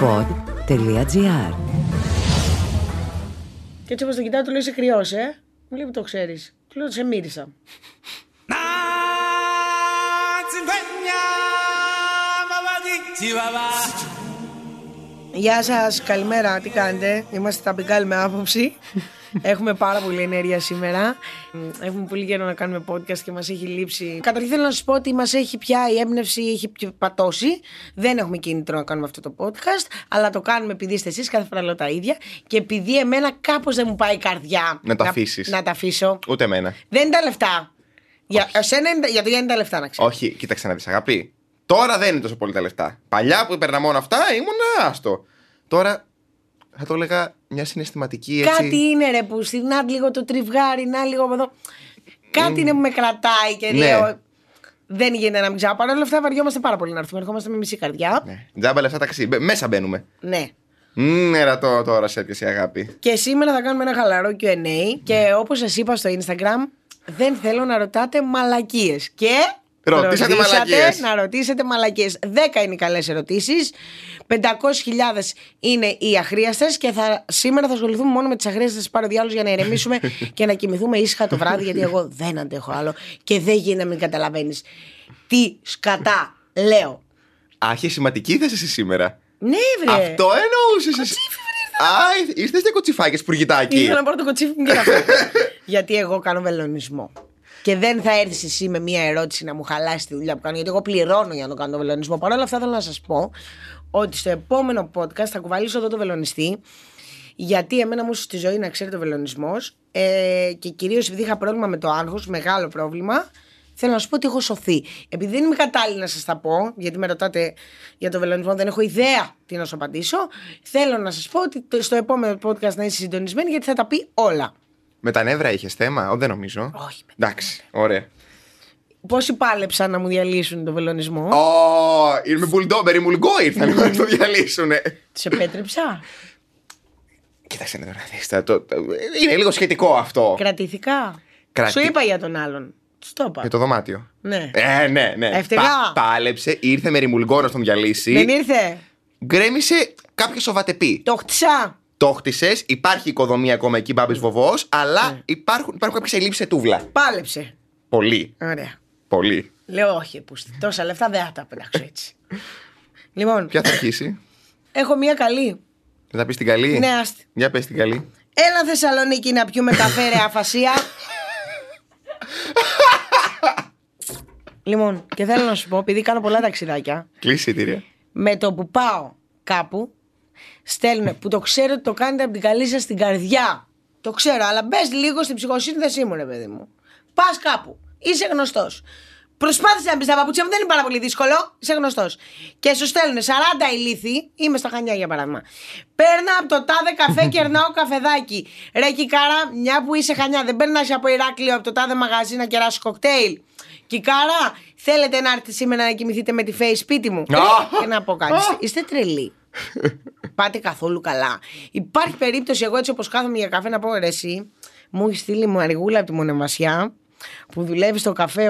pod.gr. Και έτσι όπως το κοιτάω, του λέω: είσαι κρυός, ε? Μου λέει: το ξέρεις. Του λέω: σε μύρισα. Γεια σας, καλημέρα, τι κάνετε? Είμαστε τα Πιγκάλ με άποψη. Έχουμε πάρα πολύ ενέργεια σήμερα. Έχουμε πολύ καιρό να κάνουμε podcast και μας έχει λείψει. Καταρχήν θέλω να σας πω ότι μας έχει πια η έμπνευση, έχει πατώσει. Δεν έχουμε κίνητρο να κάνουμε αυτό το podcast, αλλά το κάνουμε επειδή είστε εσείς, κάθε φορά λέω τα ίδια. Και επειδή εμένα κάπως δεν μου πάει η καρδιά να τα αφήσω. Ούτε εμένα. Δεν είναι τα λεφτά. Για το Γιάννη τα λεφτά, να ξέρεις. Όχι, κοίταξε να δεις, αγάπη. Τώρα δεν είναι τόσο πολύ τα λεφτά. Παλιά που έπαιρνα μόνο αυτά ήμουν άστο. Τώρα θα το έλεγα μια συναισθηματική έτσι. Κάτι είναι ρε που να λίγο το τριβγάρι, να λίγο από εδώ. Κάτι είναι που με κρατάει και λέω ναι. Δεν γίνεται να μην ξέρω. Παρ' όλα αυτά βαριόμαστε πάρα πολύ να έρθουμε. Ερχόμαστε με μισή καρδιά. Ναι. Τζάμπα λεφτά ταξί. Μέσα μπαίνουμε. Ναι. Ρατώ τώρα σε έπιασε η αγάπη. Και σήμερα θα κάνουμε ένα χαλαρό Q&A. Και όπως σας είπα στο Instagram, δεν θέλω να ρωτάτε μαλακίες. Και. Ρωτήσατε μαλακίες. 10 είναι οι καλές ερωτήσεις, 500.000 είναι οι αχρίαστες. Και σήμερα θα ασχοληθούμε μόνο με τις αχρίαστες. Πάρε διάλογο για να ηρεμήσουμε και να κοιμηθούμε ήσυχα το βράδυ. Γιατί εγώ δεν αντέχω άλλο και δεν γίνεται να μην καταλαβαίνεις τι σκατά λέω. Άχι, σημαντική είδες εσύ σήμερα. Ναι, βρε. Αυτό εννοούσες εσύ. Είστε και κοτσιφάκες, πουργητάκι. Ήθελα να πάρω το κοτσίφι μου και να πω. Γιατί εγώ κάνω βελονισμό. Και δεν θα έρθεις εσύ με μια ερώτηση να μου χαλάσει τη δουλειά που κάνω, γιατί εγώ πληρώνω για να το κάνω το βελονισμό. Παρ' όλα αυτά, θέλω να σας πω ότι στο επόμενο podcast θα κουβαλήσω εδώ το βελονιστή, γιατί εμένα μου στη ζωή να ξέρει το βελονισμός και κυρίως επειδή είχα πρόβλημα με το άγχος, μεγάλο πρόβλημα. Θέλω να σου πω ότι έχω σωθεί. Επειδή δεν είμαι κατάλληλη να σας τα πω, γιατί με ρωτάτε για το βελονισμό, δεν έχω ιδέα τι να σου απαντήσω. Θέλω να σας πω ότι στο επόμενο podcast να είσαι συντονισμένη, γιατί θα τα πει όλα. Με τα νεύρα είχες θέμα, δεν νομίζω. Όχι. Εντάξει, ωραία. Πόσοι πάλεψαν να μου διαλύσουν τον βελονισμό. Είμαι μπουλντόμπερ, οι μουλγκό ήρθαν να το διαλύσουν. Τους επέτρεψα. Κοίταξε να το αναδείξετε. Είναι λίγο σχετικό αυτό. Κρατήθηκα. Σου είπα για τον άλλον. Για το δωμάτιο. Ναι. Ναι. Ευτυχά. Πάλεψε, ήρθε με ρημουλγκό να τον διαλύσει. Δεν ήρθε. Γκρέμισε κάποιο σοβατεπί. Το χτισά. Το χτίσες, υπάρχει οικοδομή ακόμα εκεί, μπάμπης βοβός, αλλά υπάρχουν κάποιες ελλείψεις σε τούβλα. Πάλεψε. Πολύ. Ωραία. Πολύ. Λέω όχι, πούστη. Τόσα λεφτά δεν θα τα πετάξω έτσι. Λοιπόν. Ποια θα αρχίσει? Έχω μία καλή. Θα πεις την καλή? Ναι, άστη. Για πες την καλή. Έλα Θεσσαλονίκη να πιούμε καφέ ρε αφασία. Λοιπόν, και θέλω να σου πω, επειδή κάνω πολλά ταξιδάκια. Κλεισίτηρια. Με το που πάω κάπου. Στέλνε που το ξέρω ότι το κάνετε από την καλή σας την καρδιά. Το ξέρω, αλλά μπες λίγο στην ψυχοσύνθεσή μου, ρε παιδί μου. Πας κάπου, είσαι γνωστός. Προσπάθησε να μπεις τα παπούτσια μου, δεν είναι πάρα πολύ δύσκολο. Είσαι γνωστός. Και σου στέλνουν 40 ηλίθιοι, είμαι στα Χανιά για παράδειγμα. Παίρνα από το τάδε καφέ και ερνάω καφεδάκι. Ρε Κικάρα, μια που είσαι Χανιά, δεν περνάς από Ηράκλειο, από το τάδε μαγαζί να κεράσεις κοκτέιλ. Κικάρα, θέλετε να έρθετε σήμερα να κοιμηθείτε με τη Φέη σπίτι μου? Και να πω κάτι. Είστε τρελοί. Πάτε καθόλου καλά. Υπάρχει περίπτωση εγώ έτσι όπως κάθομαι για καφέ να πω ρε εσύ, μου έχει στείλει η Μαριγούλα από τη Μονεμβασιά που δουλεύει στο καφέ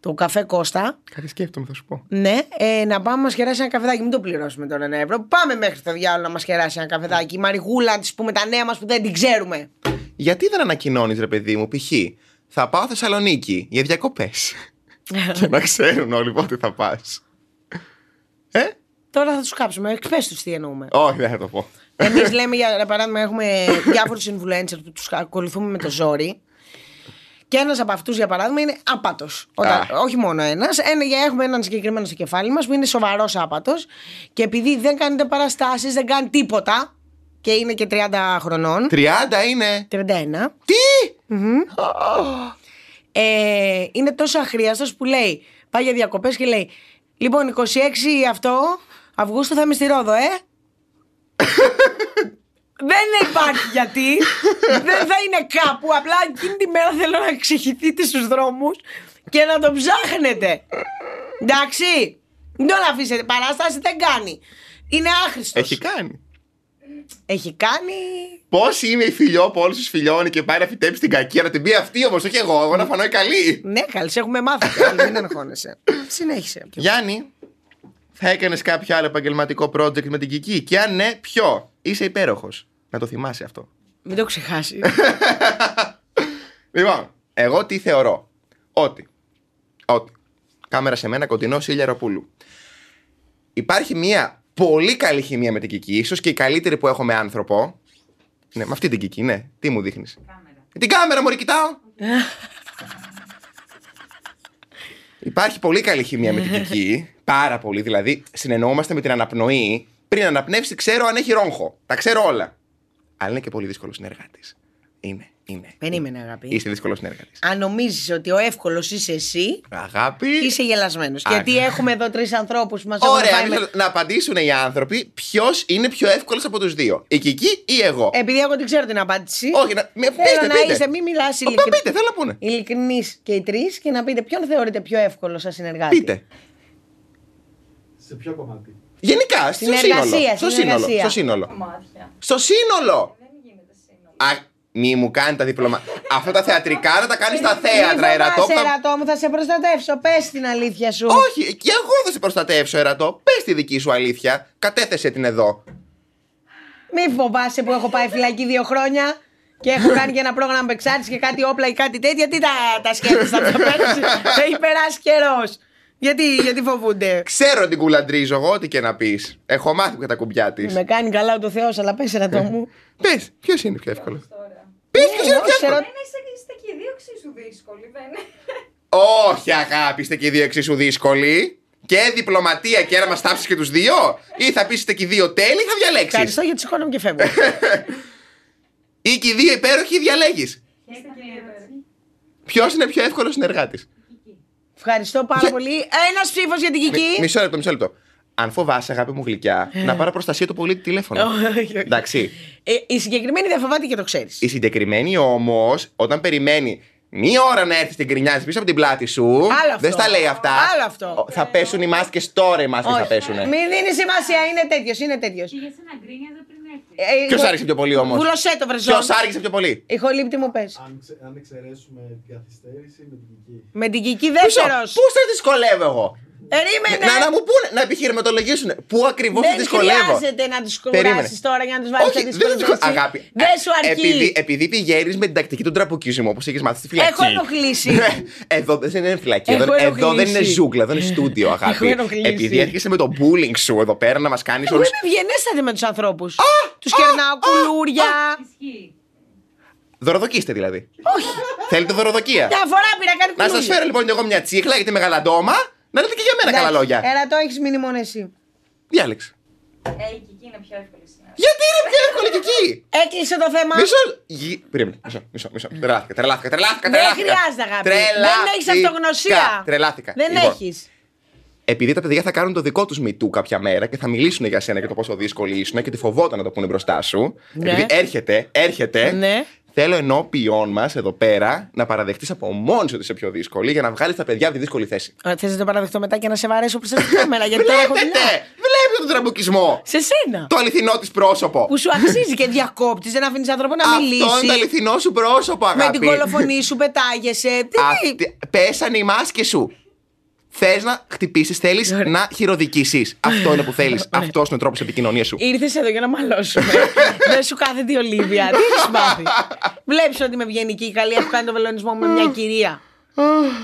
το καφέ Κώστα. Κάτι σκέφτομαι θα σου πω. Ναι, να πάμε να μας χεράσει ένα καφεδάκι. Μην το πληρώσουμε τώρα 1 ευρώ. Πάμε μέχρι το διάολο να μας χεράσει ένα καφεδάκι. Η Μαριγούλα, της πούμε τα νέα μας που δεν την ξέρουμε. Γιατί δεν ανακοινώνεις ρε παιδί μου, π.χ. θα πάω Θεσσαλονίκη για διακοπές. Και να ξέρουν όλοι πότε θα πας. Τώρα θα τους κάψουμε. Πες τους τι εννοούμε. Όχι, δεν θα το πω. Εμείς λέμε για παράδειγμα, έχουμε διάφορους influencers που τους ακολουθούμε με το ζόρι. Και ένας από αυτούς, για παράδειγμα, είναι άπατος. Όχι μόνο ένας. Έχουμε έναν συγκεκριμένο στο κεφάλι μας που είναι σοβαρός άπατος. Και επειδή δεν κάνετε παραστάσεις, δεν κάνει τίποτα. Και είναι και 30 χρονών. 30 είναι. 31. Τι! Είναι τόσο αχρίαστος που λέει, πάει για διακοπές και λέει. Λοιπόν, 26 Αυγούστου θα είμαι στη Ρόδο, Δεν υπάρχει γιατί. Δεν θα είναι κάπου. Απλά εκείνη τη μέρα θέλω να ξεχυθείτε στους δρόμους και να το ψάχνετε. Εντάξει. Μην τον αφήσετε. Παράσταση δεν κάνει. Είναι άχρηστος. Έχει κάνει. Πώς είναι η φιλιό που όλους τους φιλιώνει και πάει να φυτέψει την κακία, να την πει αυτή όμως, όχι εγώ. Εγώ να φανώ η καλή. Ναι, καλή, σε έχουμε μάθει. Μην αγχώνεσαι. Συνέχισε. Γιάννη, Θα έκανες κάποιο άλλο επαγγελματικό project με την Κική? Και αν ναι, ποιο? Είσαι υπέροχος. Να το θυμάσαι αυτό. Μην το ξεχάσει. Λοιπόν, εγώ τι θεωρώ? Ότι κάμερα σε μένα, κοντινό Σιλιαροπούλου. Υπάρχει μια πολύ καλή χημεία με την Κική. Ίσως και η καλύτερη που έχω με άνθρωπο. Ναι, με αυτή την Κική, ναι. Τι μου δείχνεις? Την κάμερα, μωρή, κοιτάω. Υπάρχει πολύ καλή χημεία με την Κική. Πάρα πολύ, δηλαδή. Συνεννοούμαστε με την αναπνοή. Πριν αναπνεύσει, ξέρω αν έχει ρόγχο. Τα ξέρω όλα. Αλλά είναι και πολύ δύσκολο συνεργάτης. Είναι. Περίμενε, αγάπη. Είσαι δύσκολο συνεργάτης. Αν νομίζεις ότι ο εύκολος είσαι εσύ, αγάπη, είσαι γελασμένος. Γιατί έχουμε εδώ τρεις ανθρώπους που μας έχουν πάει. Ωραία, να απαντήσουν οι άνθρωποι ποιος είναι πιο εύκολος από τους δύο. Η Κική ή εγώ. Επειδή εγώ δεν ξέρω την απάντηση. Όχι, πείτε. Είστε, μην μιλάς ειλικρινής και οι τρεις και να πείτε ποιον θεωρείτε πιο εύκολο σαν συνεργάτη. Πείτε. Σε ποιο κομμάτι? Γενικά, στο συνεργασία, στο σύνολο. Δεν γίνεται σύνολο. Μη μου κάνει τα διπλωματικά. Αυτά τα θεατρικά να τα κάνει στα θέατρα, ερατό. Όχι, ερατό μου, θα σε προστατεύσω. Πες την αλήθεια σου. Όχι, και εγώ θα σε προστατεύσω, ερατό. Πες τη δική σου αλήθεια. Κατέθεσε την εδώ. Μη φοβάσαι που έχω πάει φυλακή 2 χρόνια και έχω κάνει και ένα πρόγραμμα μπεξάρτηση και κάτι όπλα ή κάτι τέτοια. Τι τα σκέφτεσαι αυτά? Έχει περάσει καιρός. Γιατί φοβούνται. Ξέρω την κουλαντρίζω εγώ, ό,τι και να πει. Έχω μάθει και τα κουμπιά τη. Με κάνει καλά ούτω Θεός, αλλά πες ένα το μου. Πες, ποιο είναι πιο εύκολο? Πες, ποιο είναι πιο εύκολο? Είστε και οι δύο εξίσου δύσκολοι, δεν είναι? Όχι, αγάπη, είστε και οι δύο εξίσου δύσκολοι. Και διπλωματία και να μας τάψεις και τους δύο. Ή θα πει είστε και οι δύο τέλειοι, θα διαλέξεις. Ευχαριστώ γιατί σηκώνομαι και φεύγω. Ή και οι δύο υπέροχοι, διαλέγεις. Ποιο είναι πιο εύκολο συνεργάτη? Ευχαριστώ πάρα πολύ. Ένας ψήφος για την Κική. Μισό λεπτό. Αν φοβάσαι, αγάπη μου γλυκιά, να πάρω προστασία του πολίτη τηλέφωνο. Εντάξει. Η συγκεκριμένη δεν φοβάται και το ξέρεις. Η συγκεκριμένη όμως, όταν περιμένει μία ώρα να έρθει την γκρινιάζει πίσω από την πλάτη σου, δεν στα λέει αυτά. Άλλο αυτό. Θα πέσουν οι μάσκες τώρα, οι μάσκες θα πέσουν. Μην δίνει σημασία, είναι τέτοιο. Και για σένα γκρινιάζει πριν έρθει. Ποιος άργησε πιο πολύ όμως? Βουλωσέ το βρεζό. Ποιος άργησε πιο πολύ? Η χολύπτη μου πες. Αν εξαιρέσουμε την καθυστέρηση, με την Κική. Με την Κική δεύτερος. Πού σε δυσκολεύω εγώ? Περίμενε. Να μου πούνε, να επιχειρηματολογήσουν. Πού ακριβώς τους δυσκολεύω? Δεν χρειάζεται να τους κουράσεις τώρα για να τους βάλεις τη δυσκολία. Αγάπη. Δεν σου αρκεί. Επειδή πηγαίνεις με την τακτική του τραπουκισμού, όπως έχεις μάθει στη φυλακή. Έχω ενοχλήσει. Εδώ δεν είναι φυλακή. Εδώ δεν είναι ζούγκλα, εδώ είναι στούντιο, αγάπη. Επειδή έρχεσαι με το bullying σου εδώ πέρα να μας κάνεις όλους. Εγώ είμαι ευγενέστατη με τους ανθρώπους. Τους κερνάω κουλούρια. Δωροδοκίστε δηλαδή. Όχι. Θέλετε δωροδοκία. Μια φορά πήρα κάτι κουλούρια. Να σας φέρω λοιπόν εγώ μια τσίχλα γιατί μεγαλαντώμα. Να λέτε και για μένα καλά λόγια. Το έχεις μείνει μόνο εσύ. Διάλεξε. Η Κική είναι πιο εύκολη σήμερα. Γιατί είναι πιο εύκολη η Κική? Έκλεισε το θέμα. Μισό. Τρελάθηκα. Δεν χρειάζεται, αγάπη. Δεν έχεις αυτογνωσία. Δεν έχεις. Επειδή τα παιδιά θα κάνουν το δικό τους μητού κάποια μέρα και θα μιλήσουν για σένα και το πόσο δύσκολη ήσουν και τη φοβόταν να το πούνε μπροστά σου. Ναι. Επειδή έρχεται. Ναι. Θέλω ενώπιον μας εδώ πέρα να παραδεχτείς από μόνη σου ότι είσαι πιο δύσκολη για να βγάλεις τα παιδιά από τη δύσκολη θέση. Θες να το παραδεχτώ μετά και να σε βαρέσω προς την κάμερα? Γιατί τώρα έχω δουλειά. Βλέπετε τον τραμπουκισμό. Σε σένα. Το αληθινό της πρόσωπο. Που σου αξίζει και διακόπτεις, δεν αφήνεις άνθρωπο να μιλήσει. Αυτό είναι το αληθινό σου πρόσωπο, αγάπη. Με την κολοφονή σου πετάγεσαι. Πέσανε οι μάσκες σου. Θες να χτυπήσεις, θέλεις να χειροδικήσεις. Αυτό είναι που θέλεις. Αυτός είναι ο τρόπος επικοινωνίας σου. Ήρθες εδώ για να μαλώσουμε. Δεν σου κάθεται η Ολίβια. Τι έχεις μάθει? Βλέπεις ότι είμαι ευγενική και καλή. Έχω κάνει τον βελονισμό μου με μια κυρία.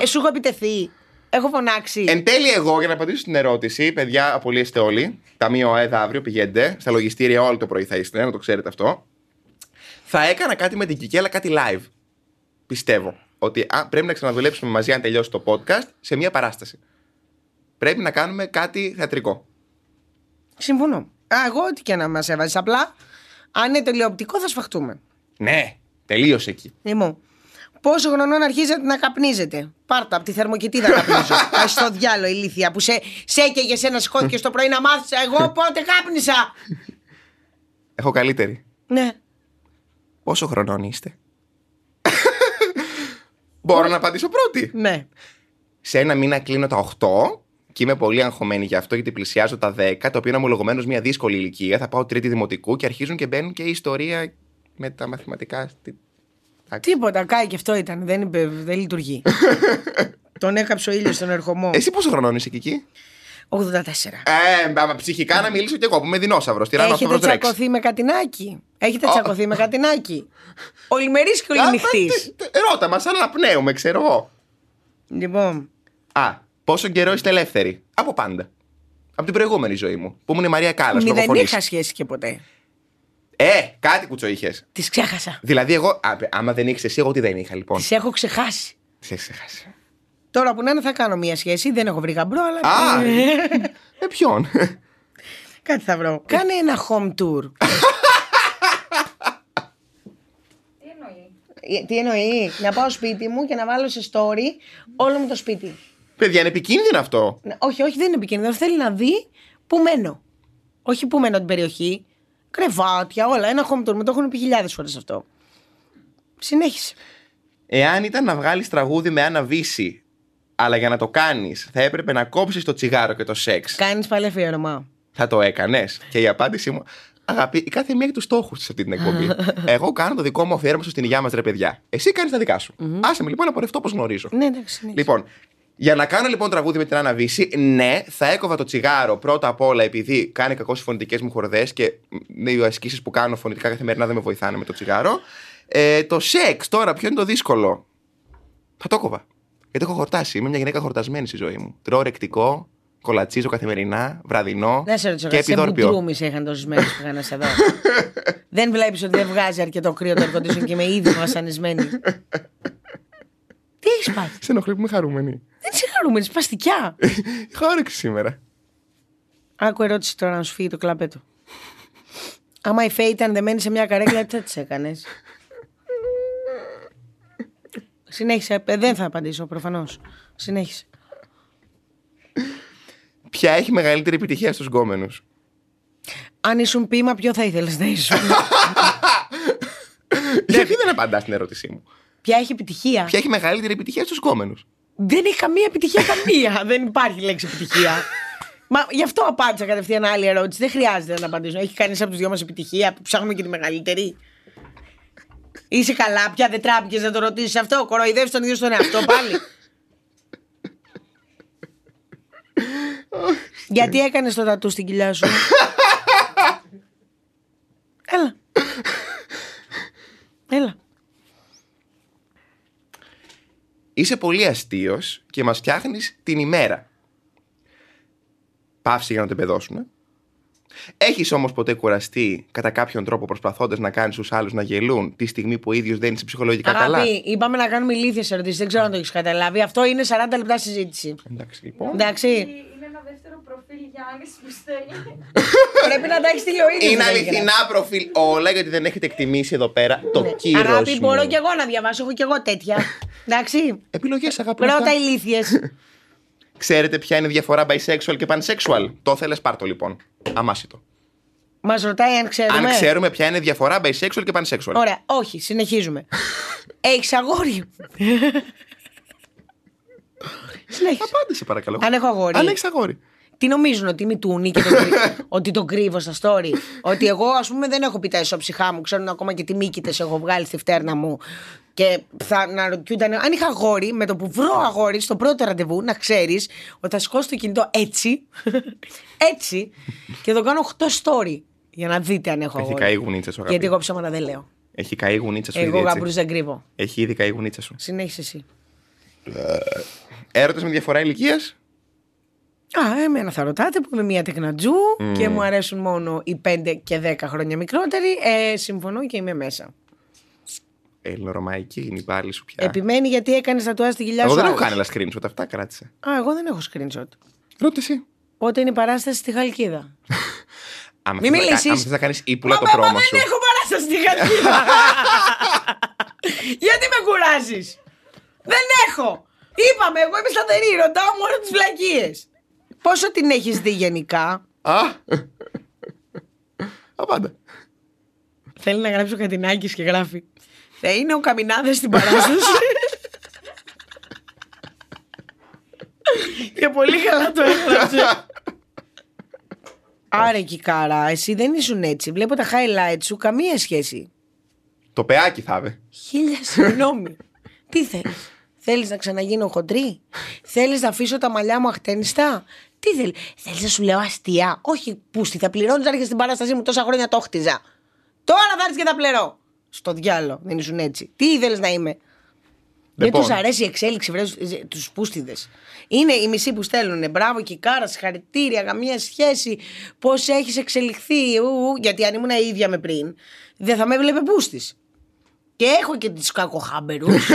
Σου έχω επιτεθεί. Έχω φωνάξει. Εν τέλει, εγώ για να απαντήσω στην ερώτηση, παιδιά, απολύεστε όλοι. Ταμείο ΑΕΔ αύριο πηγαίνετε. Στα λογιστήρια όλο το πρωί θα είστε, να το ξέρετε αυτό. Θα έκανα κάτι με την Κική, αλλά κάτι live. Πιστεύω ότι πρέπει να ξαναδουλέψουμε μαζί, αν τελειώσει το podcast, σε μια παράσταση. Πρέπει να κάνουμε κάτι θεατρικό. Συμφωνώ. Εγώ ό,τι και να μας έβαζες. Απλά, αν είναι τηλεοπτικό, θα σφαχτούμε. Ναι, τελείωσε εκεί. Λοιπόν, πόσο χρονών αρχίζετε να καπνίζετε? Πάρτα από τη θερμοκοιτίδα καπνίζω. Ας στο διάλο, ηλίθια, που σε έκαιγες ένα σηκώθηκε το πρωί να μάθεις. Εγώ πότε κάπνισα? Έχω καλύτερη. Ναι. Πόσο χρονών είστε? Μπορώ να απαντήσω πρώτη. Ναι. Σε ένα μήνα κλείνω τα 8 και είμαι πολύ αγχωμένη γι' αυτό γιατί πλησιάζω τα 10, το οποίο είναι ομολογωμένως μια δύσκολη ηλικία. Θα πάω τρίτη δημοτικού και αρχίζουν και μπαίνουν και η ιστορία με τα μαθηματικά. Τίποτα, κάει και αυτό ήταν. Δεν λειτουργεί. Τον έκαψε ο ήλιος στον ερχομό. Εσύ πόσο χρονών είσαι εκεί? 84. Ψυχικά να μιλήσω και εγώ που είμαι δεινόσαυρος. Έχετε τσακωθεί με κατινάκι? Έχετε τσακωθεί με κατινάκι? Ολημερής και ολημιχτής. Ρώτα μας, αναπνέουμε, ξέρω εγώ. Λοιπόν. Α, πόσο καιρό είστε ελεύθεροι? Από πάντα. Από την προηγούμενη ζωή μου. Που ήμουν η Μαρία Κάλλας. Δεν είχα σχέση και ποτέ. Κάτι κουτσο είχες. Τις ξέχασα. Δηλαδή, εγώ. Άμα δεν είχες εσύ, εγώ τι δεν είχα, λοιπόν. Τις έχω ξεχάσει. Τις έχεις ξεχάσει. Τώρα που να είναι, θα κάνω μία σχέση. Δεν έχω βρει γαμπρό, αλλά. Α! Με ποιον? Κάτι θα βρω. Κάνε ένα home tour. Τι εννοεί? Να πάω σπίτι μου και να βάλω σε story όλο μου το σπίτι. Παιδιά, είναι επικίνδυνο αυτό. Όχι, όχι, δεν είναι επικίνδυνο. Θέλει να δει πού μένω. Όχι πού μένω την περιοχή. Κρεβάτια, όλα. Ένα home tour. Με το έχουν πει χιλιάδες φορές αυτό. Συνέχισε. Εάν ήταν να βγάλεις τραγούδι με Άννα Βύση, αλλά για να το κάνεις θα έπρεπε να κόψεις το τσιγάρο και το σεξ, κάνεις πάλι αφιέρωμα? Θα το έκανες? Και η απάντησή μου, αγαπή, η κάθε μία έχει τους στόχους της αυτή την εκπομπή. Εγώ κάνω το δικό μου αφιέρωμα στην υγειά μας, ρε παιδιά. Εσύ κάνεις τα δικά σου. Άσε με λοιπόν να πορευτώ όπως γνωρίζω. Ναι, εντάξει. Λοιπόν, για να κάνω λοιπόν τραγούδι με την Άννα Βύση, ναι, θα έκοβα το τσιγάρο πρώτα απ' όλα, επειδή κάνει κακό στις φωνητικές μου χορδές και οι ασκήσεις που κάνω φωνητικά καθημερινά δεν με βοηθάνε με το τσιγάρο. Το σεξ τώρα, ποιο είναι το δύσκολο? Θα το κόβα. Γιατί έχω χορτάσει. Είμαι μια γυναίκα χορτασμένη στη ζωή μου. Τρώω ρεκτικό, κολατσίζω καθημερινά, βραδινό. Να σε ρωτήσω, και επιδόρπιο. Μου τρούμισε είχαν τόσες μέρες που είχαν εδώ. Δεν βλέπεις ότι δεν βγάζει αρκετό κρύο το ερκοντήσιο και είμαι ήδη βασανισμένη? Τι έχεις πάθει? Σε ενοχλεί που είμαι χαρούμενη? Δεν είσαι χαρούμενη, είσαι παστικιά. Είχα όρεξη σήμερα. Άκου ερώτηση τώρα να σου φύγει το κλαπέτο. Άμα η Φέη ήταν δεμένη σε μια καρέκλα, τι θα τη έκανε? Συνέχισε, δεν θα απαντήσω προφανώς. Συνέχισε. Ποια έχει μεγαλύτερη επιτυχία στους γκόμενους? Αν ήσουν ποίημα, ποιο θα ήθελες να ήσουν? Γιατί δεν απαντάς την ερώτησή μου? Ποια έχει επιτυχία? Ποια έχει μεγαλύτερη επιτυχία στους γκόμενους? Δεν έχει καμία επιτυχία, καμία. Δεν υπάρχει λέξη επιτυχία. Μα γι' αυτό απάντησα κατευθείαν άλλη ερώτηση. Δεν χρειάζεται να απαντήσω. Έχει κανείς από τους δυο μας επιτυχία που ψάχνουμε και τη μεγαλύτερη? Είσαι καλά, πια δεν τράπηκες να το ρωτήσεις αυτό? Κοροϊδεύεις τον ίδιο στον εαυτό πάλι. Γιατί έκανες το τατού στην κοιλιά σου? Έλα. Έλα. Είσαι πολύ αστείος και μας φτιάχνεις την ημέρα. Παύση για να το εμπεδώσουμε. Έχεις όμως ποτέ κουραστεί κατά κάποιον τρόπο προσπαθώντας να κάνεις τους άλλους να γελούν τη στιγμή που ο ίδιος δεν είσαι ψυχολογικά καλά? Αγάπη, είπαμε να κάνουμε ηλίθιες ερωτήσεις. Δεν ξέρω αν το έχεις καταλάβει. Αυτό είναι 40 λεπτά συζήτηση. Εντάξει, λοιπόν. Εντάξει. Είναι ένα δεύτερο προφίλ Γιάννης που στέλνει. Πρέπει να τα έχεις τηλεοίδηση. Είναι αληθινά προφίλ όλα, γιατί δεν έχετε εκτιμήσει εδώ πέρα το κύρος μου. Αγάπη, μπορώ κι εγώ να διαβάσω. Έχω κι εγώ τέτοια. Εντάξει. Επιλογές, αγάπη. Πρώτα ηλίθιες. Ξέρετε ποια είναι η διαφορά bisexual και pansexual? Το θέλες, πάρ' το λοιπόν. Αμάσιτο. Μας ρωτάει αν ξέρουμε. Αν ξέρουμε ποια είναι η διαφορά bisexual και pansexual. Ωραία, όχι, συνεχίζουμε. Έχεις αγόρι? Απάντησε παρακαλώ. Αν έχω αγόρι. Αν έχεις αγόρι. Τι νομίζουν, ότι μητούνι και ότι τον κρύβω στα story? Ότι εγώ, ας πούμε, δεν έχω πει τα ισοψυχά μου. Ξέρουν ακόμα και τι μύκητες έχω βγάλει στη φτέρνα μου. Και θα αναρωτιούνταν. Αν είχα αγόρι, με το που βρω αγόρι στο πρώτο ραντεβού, να ξέρεις ότι θα σηκώσω το κινητό έτσι. Έτσι. Και θα το κάνω 8 story. Για να δείτε αν έχω αγόρι. Έχει καεί γουνίτσα σου, αγαπητέ. Γιατί εγώ ψέματα δεν λέω. Έχει καεί γουνίτσα σου. Εγώ γαμπρούς δεν κρύβω. Έχει ήδη καεί γουνίτσα σου. Συνέχισε εσύ. Έρωτας με διαφορά ηλικίας. Α, εμένα θα ρωτάτε που είμαι μια τεκνατζού και μου αρέσουν μόνο οι 5 και 10 χρόνια μικρότεροι. Συμφωνώ και είμαι μέσα. Ελληνορωμαϊκή είναι η πάλι σου πια. Επιμένει γιατί έκανες τατουάζ στην κοιλιά σου. Εγώ δεν έχω κάνει ένα screenshot, αυτά κράτησε. Α, εγώ δεν έχω screenshot. Ρώτηση. Πότε είναι η παράσταση στη Χαλκίδα? Μην μιλήσεις. Αν θες να κάνεις ύπουλα το πρόμο σου. Δεν έχω παράσταση στη Χαλκίδα. Γιατί με κουράζεις? Δεν έχω. Είπαμε, εγώ είμαι σταθερή. Ρωτάω μόνο τις βλακίες. Πόσο την έχεις δει γενικά? Α, απάντα. Θέλει να γράψει ο Κατινάκης και γράφει. Θα είναι ο Καμινάδες στην παράσταση. Και πολύ καλά το έγραψε. Άρα Κικάρα, εσύ δεν ήσουν έτσι. Βλέπω τα highlights σου, καμία σχέση. Το πεάκι θα 'βε. Χίλια συγγνώμη. Τι θέλεις? Θέλεις να ξαναγίνω χοντρή? Θέλεις να αφήσω τα μαλλιά μου αχτένιστα? Τι θέλεις να σου λέω αστεία? Όχι πούστη, θα πληρώνεις, άρχισε την παράστασή μου, τόσα χρόνια το χτίζα. Τώρα θα έρθεις και θα πληρώ. Στο διάλο, δεν ήσουν έτσι. Τι ήθελες να είμαι? Δεν τους αρέσει η εξέλιξη, βρε, τους πούστιδες. Είναι οι μισοί που στέλνουν. Μπράβο, Κικάρα, συγχαρητήρια, καμία σχέση. Πώς έχεις εξελιχθεί. Γιατί αν ήμουν η ίδια με πριν, δεν θα με έβλεπε πούστης. Και έχω και τις κακοχάμπερους.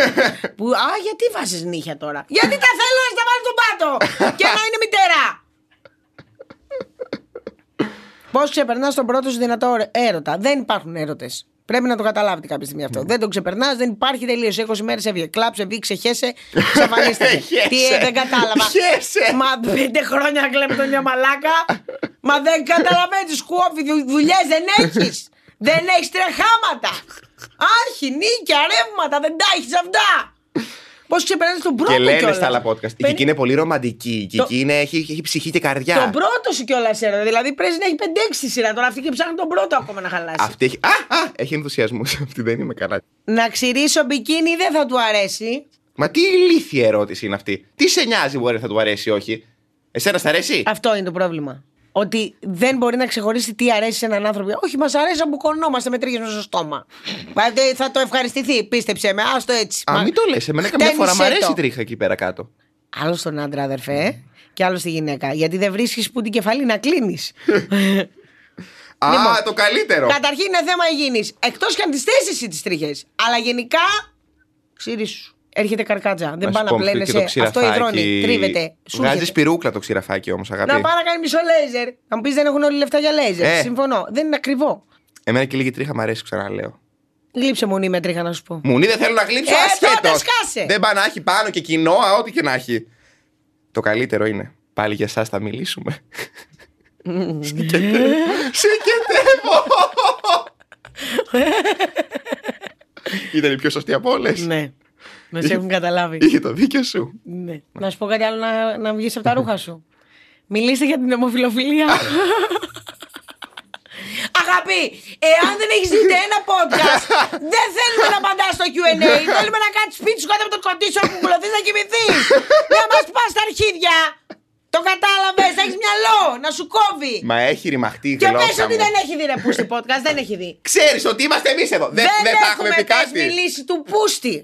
Που, α, γιατί βάζεις νύχια τώρα? Γιατί τα θέλω να σταμάλω τον πάτο και να είναι μητέρα. Πώς ξεπερνάς τον πρώτο σου δυνατό έρωτα? Δεν υπάρχουν έρωτες. Πρέπει να το καταλάβετε κάποια στιγμή αυτό. Δεν το ξεπερνάς, δεν υπάρχει, τελείωσε. 20 μέρες έβγε. Κλάψε, βγήκε, χέσε, ξαφανίστηκε. Τι δεν κατάλαβα. Μα 5 χρόνια κλέβει τον μια μαλάκα. Μα δεν καταλαβαίνεις, σκουόφι, δουλειές δεν έχεις. Δεν έχεις τρεχάματα. Άρχι, νίκια, ρεύματα, δεν τα έχεις αυτά. Πώς ξεπερνάς τον πρώτο σου? Και λένε στα άλλα podcast. Η Κική είναι πολύ ρομαντική. Η Κική έχει ψυχή και καρδιά. Τον πρώτο σου κιόλα έρωτα. Δηλαδή πρέπει να έχει 5-6 στη σειρά. Τώρα αυτή και ψάχνει τον πρώτο ακόμα να χαλάσει. Αυτή έχει. Έχει ενθουσιασμό. Αυτή δεν είμαι καλά. Να ξυρίσω μπικίνι δεν θα του αρέσει. Μα τι ηλίθια ερώτηση είναι αυτή. Τι σε νοιάζει μπορεί θα του αρέσει, όχι. Εσένα θα αρέσει. Αυτό είναι το πρόβλημα. Ότι δεν μπορεί να ξεχωρίσει τι αρέσει σε έναν άνθρωπο. Όχι, μας αρέσει να μπουκωνόμαστε με τρίχες μέσα στο στόμα. Θα το ευχαριστηθεί, πίστεψε με, άστο έτσι. Α, μην το λες, εμένα καμιά φορά μου αρέσει η τρίχα εκεί πέρα κάτω. Άλλο στον άντρα, αδερφέ, και άλλο στη γυναίκα. Γιατί δεν βρίσκεις που την κεφαλή να κλείνεις. Α, λοιπόν, το καλύτερο. Καταρχήν είναι θέμα υγιεινής. Εκτός και αν τις θέσεις ή τις τρίχες. Αλλά γενικά, ξύρισσου. Έρχεται καρκάτζα. Δεν πάει να πλένεσαι. Αυτό υδρώνει. Τρίβεται. Βγάζεις πυρούκλα το ξυραφάκι όμως, αγαπητέ. Να πάει να κάνει μισό λέιζερ. Να μου πεις δεν έχουν όλοι λεφτά για λέιζερ. Συμφωνώ. Δεν είναι ακριβό. Εμένα και λίγη τρίχα μου αρέσει, ξαναλέω. Γλύψε μουνί με τρίχα, να σου πω. Μουνί δεν θέλω να γλύψω. Ασχέτως. Δεν πάει να έχει πάνω και κοινόα, ό,τι και να έχει. Το καλύτερο είναι. Πάλι για εσάς θα μιλήσουμε. Συγκεντεύω. Ήταν η πιο σωστή από όλες. Ναι. Να σε έχουν καταλάβει. Είχε το δίκιο σου. Ναι. Να σου πω κάτι άλλο, να βγεις από τα ρούχα σου. Μιλήστε για την ομοφυλοφιλία. Αγάπη, εάν δεν έχεις δει ένα podcast, δεν θέλουμε να απαντάς στο Q&A. Θέλουμε να κάτσεις σπίτι σου κάτω από το κοντί σου, που κουλωθείς να κοιμηθείς. Να μας πας στα αρχίδια. Το κατάλαβες, έχεις μυαλό, να σου κόβει. Μα έχει ρημαχτεί η γλώσσα μου. Και πες ότι δεν έχει δει ρε πούστη podcast, δεν έχει δει. Ξέρεις ότι είμαστε εμείς εδώ. Δεν θα έχουμε πει κάτι. Δεν μιλήσει του πούστη.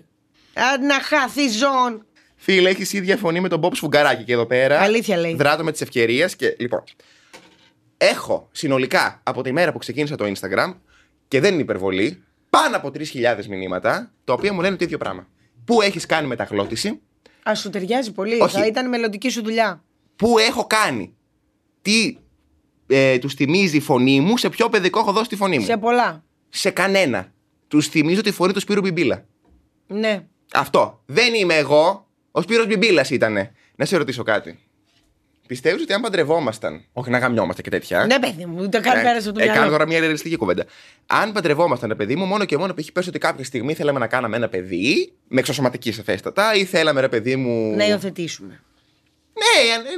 Να χάθει ζών. Φίλε, έχεις ίδια φωνή με τον Μπομπ Σφουγγαράκη και εδώ πέρα. Αλήθεια λέει. Δράτω με τις ευκαιρίες και λοιπόν. Έχω συνολικά από τη μέρα που ξεκίνησα το Instagram, και δεν είναι υπερβολή, πάνω από 3.000 μηνύματα, τα οποία μου λένε το ίδιο πράγμα. Πού έχεις κάνει μεταγλώτηση? Α, σου ταιριάζει πολύ. Όχι. Θα ήταν μελλοντική σου δουλειά. Πού έχω κάνει? Τι τους θυμίζει η φωνή μου? Σε ποιο παιδικό έχω δώσει τη φωνή μου? Σε πολλά. Σε κανένα. Τους θυμίζω τη φωνή του Σπύρου Μπιμπίλα. Ναι. Αυτό. Δεν είμαι εγώ. Ο Σπύρος Μπιμπίλας ήτανε. Να σε ρωτήσω κάτι. Πιστεύεις ότι αν παντρευόμασταν. Όχι να γαμιόμαστε και τέτοια. Ναι, παιδί μου, το κάνει πέρα στο μυαλό. Κάνω τώρα μια ρεαλιστική κουβέντα. Αν παντρευόμασταν, παιδί μου, μόνο και μόνο που έχει πέσει ότι κάποια στιγμή θέλαμε να κάναμε ένα παιδί. Με εξωσωματική σαφέστατα. Ή θέλαμε, ρε παιδί μου. Να υιοθετήσουμε. Ναι,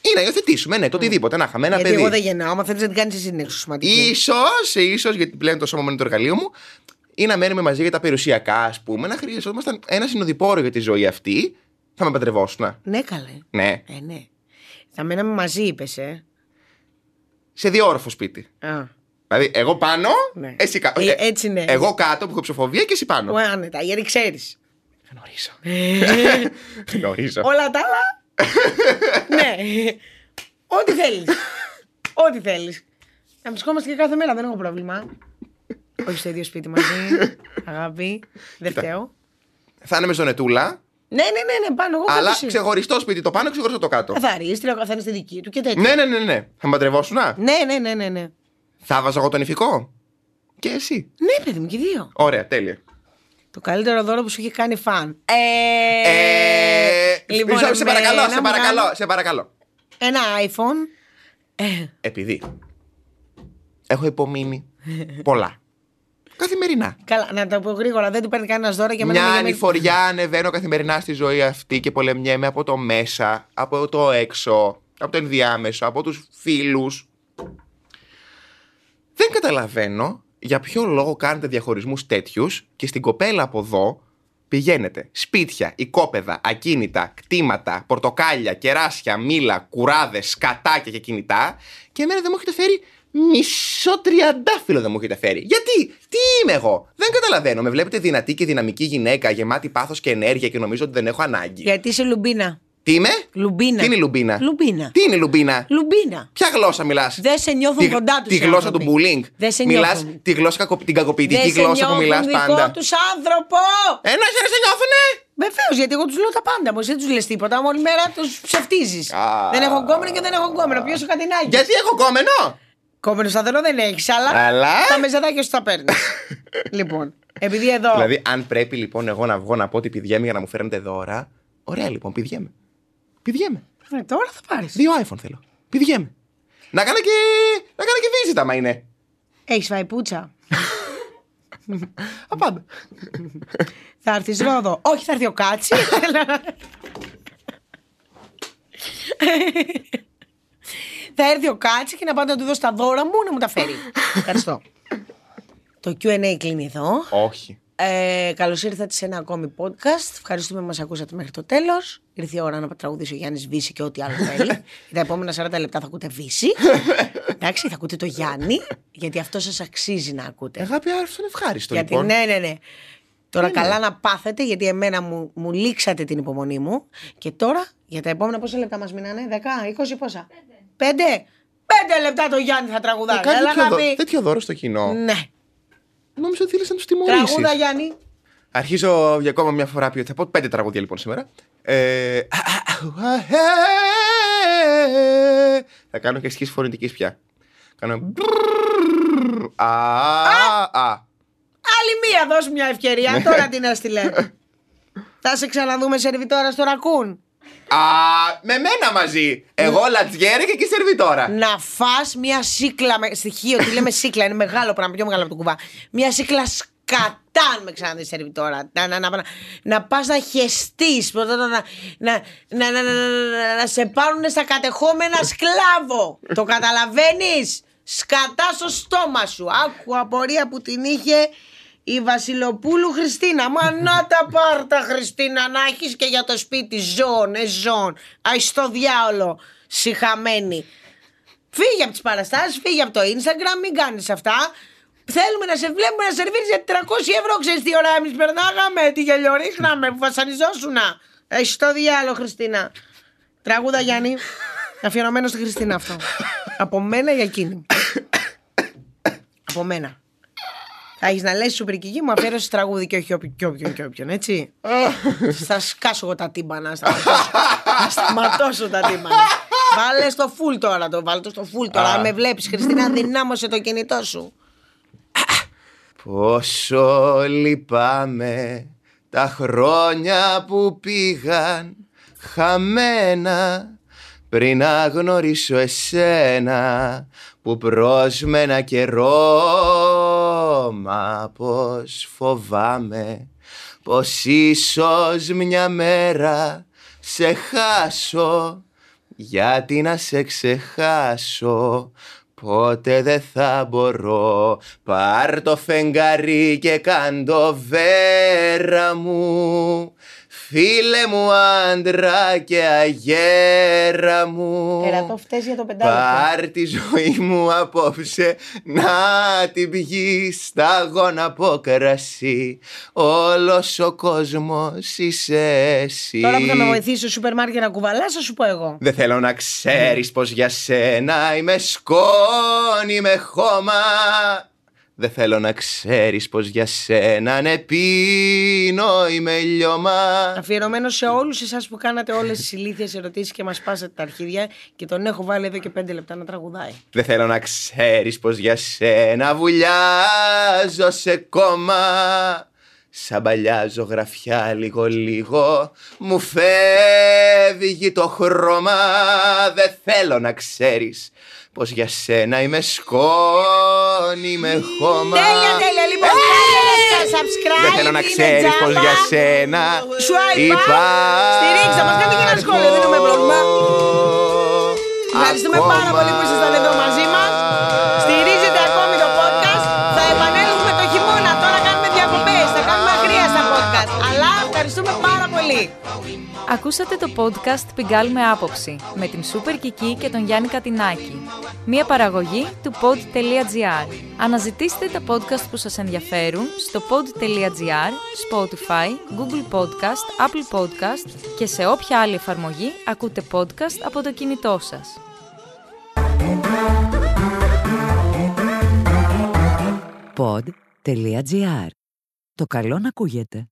ή να υιοθετήσουμε, ναι, το οτιδήποτε. Να είχαμε ένα παιδί. Εγώ δεν γεννάω, άμα θέλεις να την κάνεις εσύ την εξωσωματική. Ίσως, γιατί πλέον το σώμα μου είναι το εργαλείο μου. Ή να μένουμε μαζί για τα περιουσιακά, ας πούμε, να χρειαζόμασταν ένα συνοδοιπόρο για τη ζωή αυτή. Θα με παντρευόσουν. Ναι, καλέ. Ναι. Ναι. Θα μέναμε μαζί, είπες, σε διόροφο σπίτι. Δηλαδή, εγώ πάνω, ναι. Εσύ κάτω. Έτσι, ναι. Εγώ κάτω που έχω ψηφοβία και εσύ πάνω. Ωραία, άνετα, γιατί ξέρεις. Γνωρίζω. Γνωρίζω. Όλα τα άλλα. Ναι. Ό,τι θέλεις. Ό,τι θέλεις. Να βρισκόμαστε και κάθε μέρα, δεν έχω πρόβλημα. Όχι στο ίδιο σπίτι μαζί. Αγάπη. Δεν φταίω. Θα είναι με ζωνετούλα. Ναι, πάνω. Εγώ αλλά ξεχωριστό σπίτι το πάνω, ξεχωριστό το κάτω. Καθαρίστρια, ο καθένας στη δική του και τέτοια. Ναι. Θα με παντρευόσουνα. Ναι. Θα βάζω εγώ τον ηφικό. Και εσύ. Ναι, παιδί μου, και δύο. Ωραία, τέλεια. Το καλύτερο δώρο που σου είχε κάνει φαν. Λοιπόν, σε παρακαλώ. Ένα iPhone. Επειδή έχω υπομείνει πολλά. Καθημερινά. Καλά, να το πω γρήγορα, δεν του παίρνει κανένα δώρα και μετά. Μια ανηφοριά ανεβαίνω καθημερινά στη ζωή αυτή και πολεμιέμαι από το μέσα, από το έξω, από το ενδιάμεσο, από τους φίλους. Δεν καταλαβαίνω για ποιο λόγο κάνετε διαχωρισμούς τέτοιους και στην κοπέλα από εδώ πηγαίνετε. Σπίτια, οικόπεδα, ακίνητα, κτήματα, πορτοκάλια, κεράσια, μήλα, κουράδες, σκατάκια και κινητά. Και εμένα δεν μου έχετε φέρει μισό τριαντάφυλλο, δεν μου έχετε φέρει. Γιατί, τι είμαι εγώ, δεν καταλαβαίνω. Με βλέπετε δυνατή και δυναμική γυναίκα, γεμάτη πάθος και ενέργεια και νομίζω ότι δεν έχω ανάγκη. Γιατί είσαι λουμπίνα. Τι είμαι? Λουμπίνα. Τι είναι η λουμπίνα? Λουμπίνα. Τι είναι η λουμπίνα? Λουμπίνα. Ποια γλώσσα μιλάς? Δεν σε νιώθουν κοντά τους. Τη γλώσσα του bullying. Μιλάς τη γλώσσα, την κακοποιητική γλώσσα που μιλάς πάντα. Δεν νιώθουν τους άνθρωπο. Ένα χέρι σε νιώθουνε. Βεβαίως, γιατί εγώ τους λέω τα πάντα. Μόλις δεν τους λες τίποτα, όλη μέρα τους ψευτίζεις. Δεν έχω κόμενο και δεν έχω κόμενο. Ποιος σου κατηνάγει? Γιατί έχω κόμενο? Κόμενο σταθερό δεν έχεις, αλλά τα μεζεδάκια σου τα παίρνεις. Λοιπόν, επειδή εδώ. Δηλαδή, αν πρέπει λοιπόν εγώ να βγω να πω ότι πηγαίνω για να μου φέρνετε δώρα. Ωραία λοιπόν, πηγαίνω. Πηδιέμαι. Τώρα θα πάρεις. 2 iPhone θέλω. Πηδιέμαι. Να κάνω και visit άμα είναι. Έχεις φάει πούτσα? Απάντα. Θα έρθεις Ρόδο? Όχι, θα έρθει ο Κάτσι. Θα έρθει ο Κάτσι και να πάω να του δώσω τα δώρα μου να μου τα φέρει. Ευχαριστώ. Το Q&A κλείνει εδώ. Όχι. Καλώς ήρθατε σε ένα ακόμη podcast. Ευχαριστούμε που μας ακούσατε μέχρι το τέλος. Ήρθε η ώρα να τραγουδήσει ο Γιάννης Βύση και ό,τι άλλο θέλει. Τα επόμενα 40 λεπτά θα ακούτε Βύση. Εντάξει, θα ακούτε το Γιάννη, γιατί αυτό σας αξίζει να ακούτε. Αγάπη, άρεσε, είναι ευχάριστο γιατί, λοιπόν. Ναι. Τώρα είναι. Καλά να πάθετε, γιατί εμένα μου λήξατε την υπομονή μου. Και τώρα για τα επόμενα πόσα λεπτά μας μείνανε, 10, 20, πόσα? 5 λεπτά το Γιάννη θα τραγουδάει. Τέτοιο δώρο στο κοινό. Ναι. Νόμιζα ότι θέλεις να τους τιμωρήσεις. Τραγούδα, Γιάννη. Αρχίζω για ακόμα μια φορά ποιότητα. Θα πω 5 τραγούδια λοιπόν σήμερα. Θα κάνω και ασκήσεις φωνητικής πια. Κάνω. Άλλη μία, δώσ' μια ευκαιρία. Τώρα την έστειλε. Θα σε ξαναδούμε σερβιτόρα στο Ρακούν. Με μένα μαζί. Εγώ λατζιέρε και εκεί σερβιτόρα. Να φας μια σίκλα. Στοιχείο, τι λέμε σίκλα, είναι μεγάλο πράγμα, πιο μεγάλο από το κουβά. Μια σίκλα σκατάν με ξαναδεί σερβιτόρα. Να πας να χεστείς. Να σε πάρουν στα κατεχόμενα σκλάβο. Το καταλαβαίνεις? Σκατά στο στόμα σου. Άκου απορία που την είχε η Βασιλοπούλου Χριστίνα. Μα να τα πάρτα, Χριστίνα, να έχεις και για το σπίτι. Ζών. Αϊ στο διάολο, συχαμένη. Φύγε από τις παραστάσεις, φύγε από το Instagram, μην κάνεις αυτά. Θέλουμε να σε βλέπουμε να σερβίρεις για 300€. Ξέρεις τι ώρα εμείς περνάγαμε, τι γελιορίχναμε, που βασανιζόσουνα. Αϊ στο διάολο, Χριστίνα. Τραγούδα, Γιάννη. Αφιερωμένο στη Χριστίνα αυτό. Από μένα για εκείνη. Από μένα. Θα έχεις να λες σούπερ Κική, μου αφιέρωσες τραγούδι και όχι όποιον, έτσι. Θα σκάσω εγώ τα τύμπανα. Θα σταματώσω τα τύμπανα. Βάλε στο φουλ τώρα το. Βάλε το στο φουλ τώρα. Αν με βλέπεις, Χριστίνα, δυνάμωσε το κινητό σου. Πόσο λυπάμαι τα χρόνια που πήγαν χαμένα πριν να γνωρίσω εσένα, που πρόσμενα καιρό. Μα πως φοβάμαι πως ίσως μια μέρα σε χάσω, γιατί να σε ξεχάσω πότε δεν θα μπορώ. Πάρ' το φεγγαρί και κάν' το βέρα μου, φίλε μου, άντρα και αγέρα μου. Ερατώ, φταίς για το πεντάλεπτο. Πάρ' τη ζωή μου απόψε να την πηγείς, σταγόνα από κρασί. Όλος ο κόσμος είσαι εσύ. Τώρα που θα με βοηθήσει στο σούπερ μάρκετ να κουβαλάς, θα σου πω εγώ. Δεν θέλω να ξέρεις πως για σένα είμαι σκόνη, είμαι χώμα. Δεν θέλω να ξέρεις πως για σένα ναι πίνω, είμαι λιώμα. Αφιερωμένο σε όλους εσάς που κάνατε όλες τις ηλίθιες ερωτήσεις και μας πάσατε τα αρχίδια, και τον έχω βάλει εδώ και 5 λεπτά να τραγουδάει. Δεν θέλω να ξέρεις πως για σένα βουλιάζω σε κόμμα. Σαν παλιά ζωγραφιά λίγο-λίγο μου φεύγει το χρώμα. Δεν θέλω να ξέρεις πως για σένα είμαι σκόνη, είμαι χώμα. Τέλεια, λοιπόν, subscribe. Δεν θέλω να ξέρεις πως για σένα υπάρχει. Στηρίξτε μας, κάντε και ένα σχόλιο, δεν έχουμε πρόβλημα. Ευχαριστούμε πάρα πολύ που ήσασταν εδώ μαζί μας. Στηρίζετε ακόμη το podcast. Θα επανέλθουμε το χειμώνα, τώρα κάνουμε διακοπές, θα κάνουμε ακραία στα podcast. Αλλά Ακούσατε το podcast Πιγκάλ με άποψη με την Σούπερ Κική και τον Γιάννη Κατινάκη. Μία παραγωγή του pod.gr. Αναζητήστε τα podcast που σας ενδιαφέρουν στο pod.gr, Spotify, Google Podcast, Apple Podcast και σε όποια άλλη εφαρμογή ακούτε podcast από το κινητό σας. Pod.gr. Το καλό να ακούγεται.